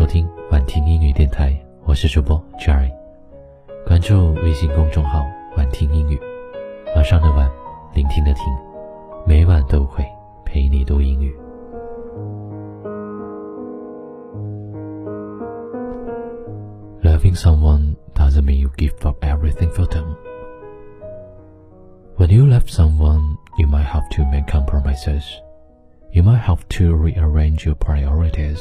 收听晚听英语电台，我是主播 Jerry， 关注微信公众号晚听英语，晚上的晚，聆听的听，每晚都会陪你读英语。Loving someone doesn't mean you give up everything for them. When you love someone, you might have to make compromises. You might have to rearrange your priorities.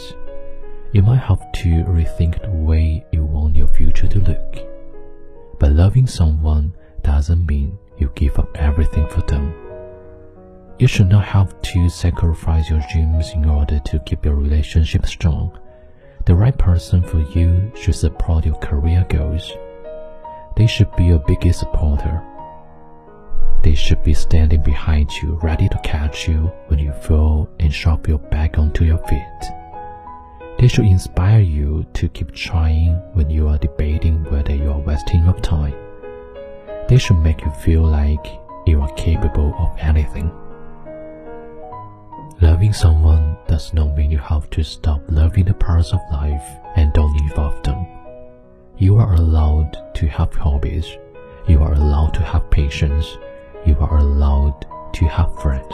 You might have to rethink the way you want your future to look. But loving someone doesn't mean you give up everything for them. You should not have to sacrifice your dreams in order to keep your relationship strong. The right person for you should support your career goals. They should be your biggest supporter. They should be standing behind you, ready to catch you when you fall and shove your back onto your feet. They should inspire you to keep trying when you are debating whether you are wasting your time. They should make you feel like you are capable of anything. Loving someone does not mean you have to stop loving the parts of life and don't involve them. You are allowed to have hobbies. You are allowed to have patience. You are allowed to have friends.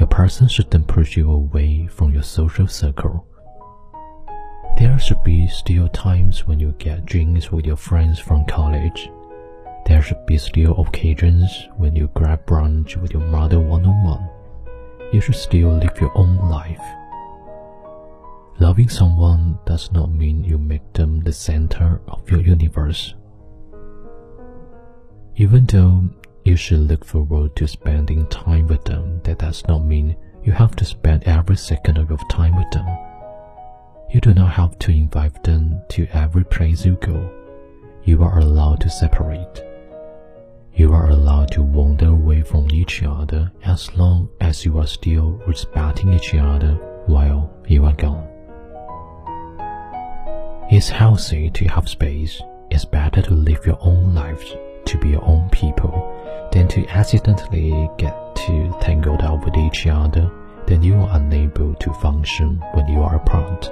Your person shouldn't push you away from your social circle. There should be still times when you get drinks with your friends from college. There should be still occasions when you grab brunch with your mother one-on-one. You should still live your own life. Loving someone does not mean you make them the center of your universe. Even though you should look forward to spending time with them, that does not mean you have to spend every second of your time with them. You do not have to invite them to every place you go. You are allowed to separate. You are allowed to wander away from each other as long as you are still respecting each other while you are gone. It's healthy to have space. It's better to live your own life, to be your own people, than to accidentally get too tangled up with each other, then you are unable to function when you are apart.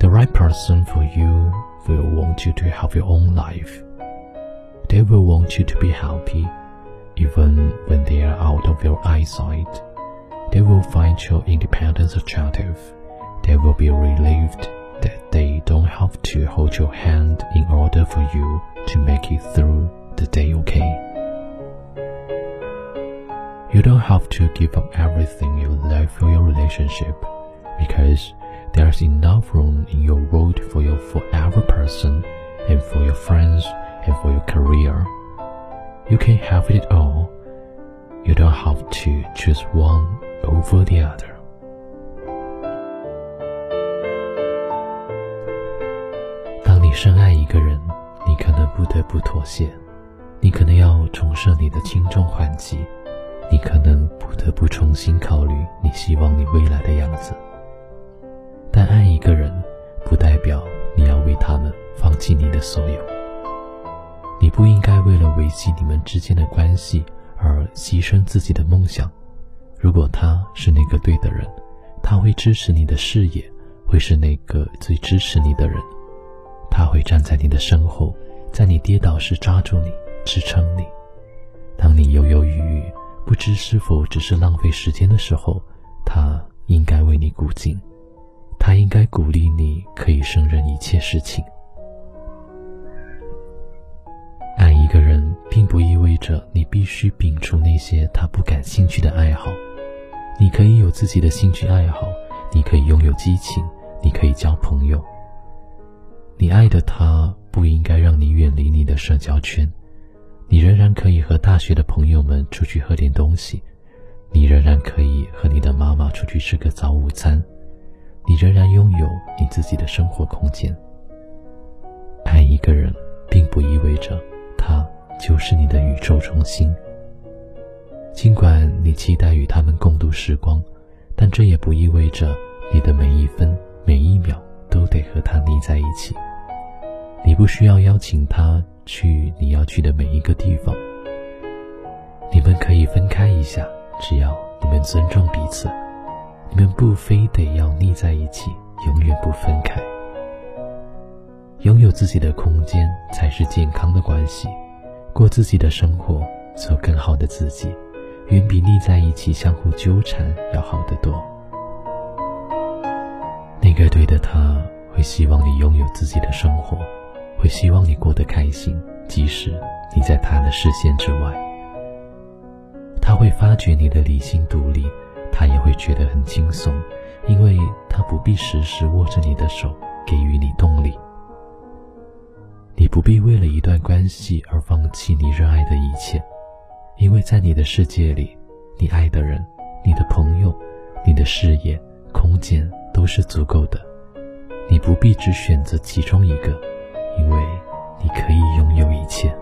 The right person for you will want you to have your own life. They will want you to be happy, even when they are out of your eyesight. They will find your independence attractive. They will be relieved that they don't have to hold your hand in order for you to make it through the day okay. You don't have to give up everything you love for your relationship, because there's enough room in your world for your forever person and for your friends and for your career. You can have it all. You don't have to choose one over the other. When you love someone, you may have to compromise. You may have to revisit your childhood days. You may have to reconsider your future self.但爱一个人，不代表你要为他们放弃你的所有。你不应该为了维系你们之间的关系而牺牲自己的梦想。如果他是那个对的人，他会支持你的事业，会是那个最支持你的人。他会站在你的身后，在你跌倒时抓住你，支撑你。当你犹犹豫豫，不知是否只是浪费时间的时候，他应该为你鼓劲。他应该鼓励你可以胜任一切事情。爱一个人并不意味着你必须摒除那些他不感兴趣的爱好，你可以有自己的兴趣爱好，你可以拥有激情，你可以交朋友。你爱的他不应该让你远离你的社交圈，你仍然可以和大学的朋友们出去喝点东西，你仍然可以和你的妈妈出去吃个早午餐，你仍然拥有你自己的生活空间。爱一个人并不意味着他就是你的宇宙中心。尽管你期待与他们共度时光，但这也不意味着你的每一分每一秒都得和他腻在一起。你不需要邀请他去你要去的每一个地方。你们可以分开一下，只要你们尊重彼此。你们不非得要腻在一起，永远不分开。拥有自己的空间才是健康的关系，过自己的生活，做更好的自己，远比腻在一起相互纠缠要好得多。那个对的他会希望你拥有自己的生活，会希望你过得开心，即使你在他的视线之外。他会发觉你的理性独立，他也会觉得很轻松，因为他不必时时握着你的手，给予你动力。你不必为了一段关系而放弃你热爱的一切，因为在你的世界里，你爱的人、你的朋友、你的事业、空间都是足够的。你不必只选择其中一个，因为你可以拥有一切。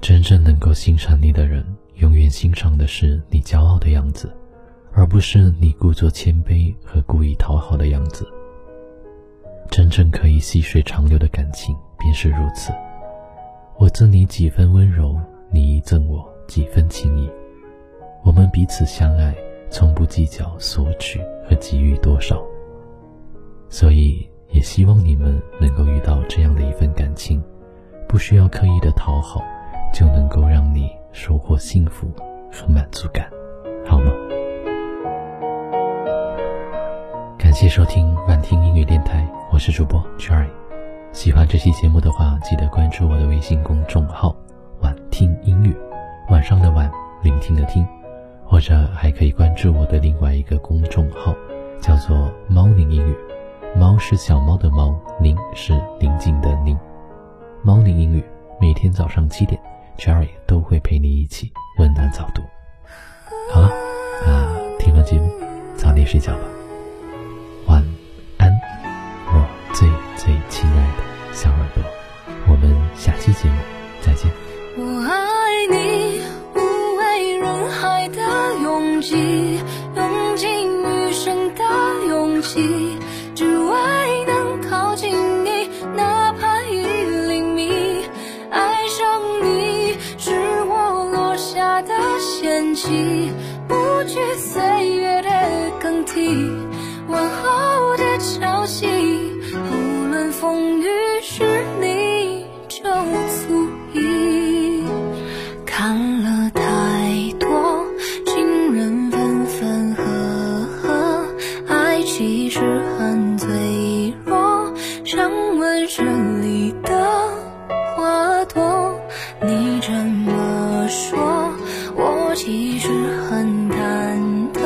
真正能够欣赏你的人，永远欣赏的是你骄傲的样子，而不是你故作谦卑和故意讨好的样子。真正可以细水长流的感情便是如此，我赠你几分温柔，你亦赠我几分情谊。我们彼此相爱，从不计较索取和给予多少。所以也希望你们能够遇到这样的一份感情，不需要刻意的讨好，就能够让你收获幸福和满足感，好吗？感谢收听晚听英语电台，我是主播 Charlie。 喜欢这期节目的话，记得关注我的微信公众号晚听英语，晚上的晚，聆听的听，或者还可以关注我的另外一个公众号，叫做猫宁英语。猫是小猫的猫，宁是宁静的宁。猫宁英语每天早上7点， Jerry 都会陪你一起温暖早读。好了，听完节目早点睡觉吧，晚安，我最亲爱的小耳朵，我们下期节目再见。我爱你，无畏人海的拥挤，用尽余生的勇气，只为能靠近你，哪怕1厘米。爱上你是我落下的陷阱，不惧岁月的更替，往后的潮汐，无论风雨，是你就足矣。看了太多情人分分合合，爱其实很脆弱，像温室里的花朵。你这么说，我其实很忐忑，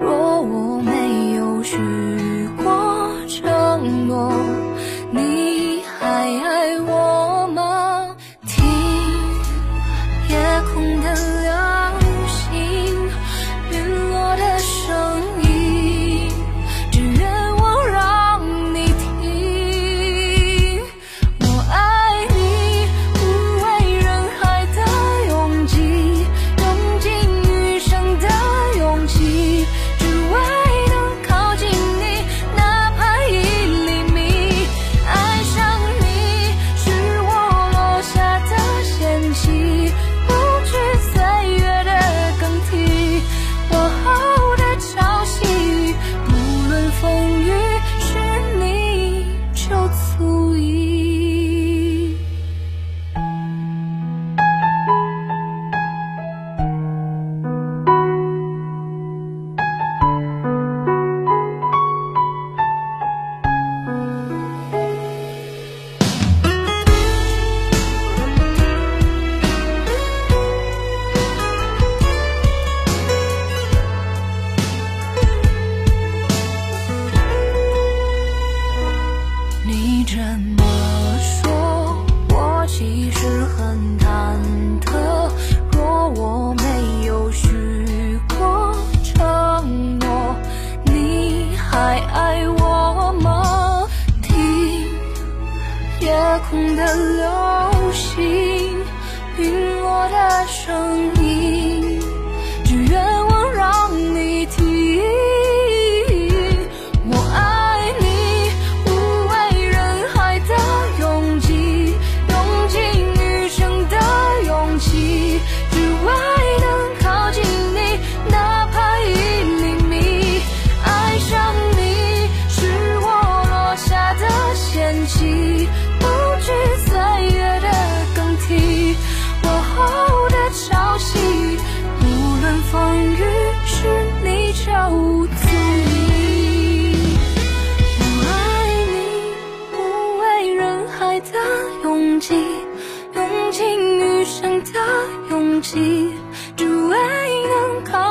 若我没有许过承诺，你还爱我吗？听夜空的流星，陨落的声音，只愿我让你听。我爱你，无畏人海的拥挤，用尽余生的勇气，只为能靠近你，哪怕1厘米。爱上你是我落下的陷阱，不惧岁月的更替，往后的潮汐，无论风雨，是你就足矣。你这么说，我其实很忐忑，若我没有许过承诺，你还爱我吗？听夜空的流星，陨落的声音，只愿我让你听。只为能靠近你，哪怕1厘米。的勇气，只为能靠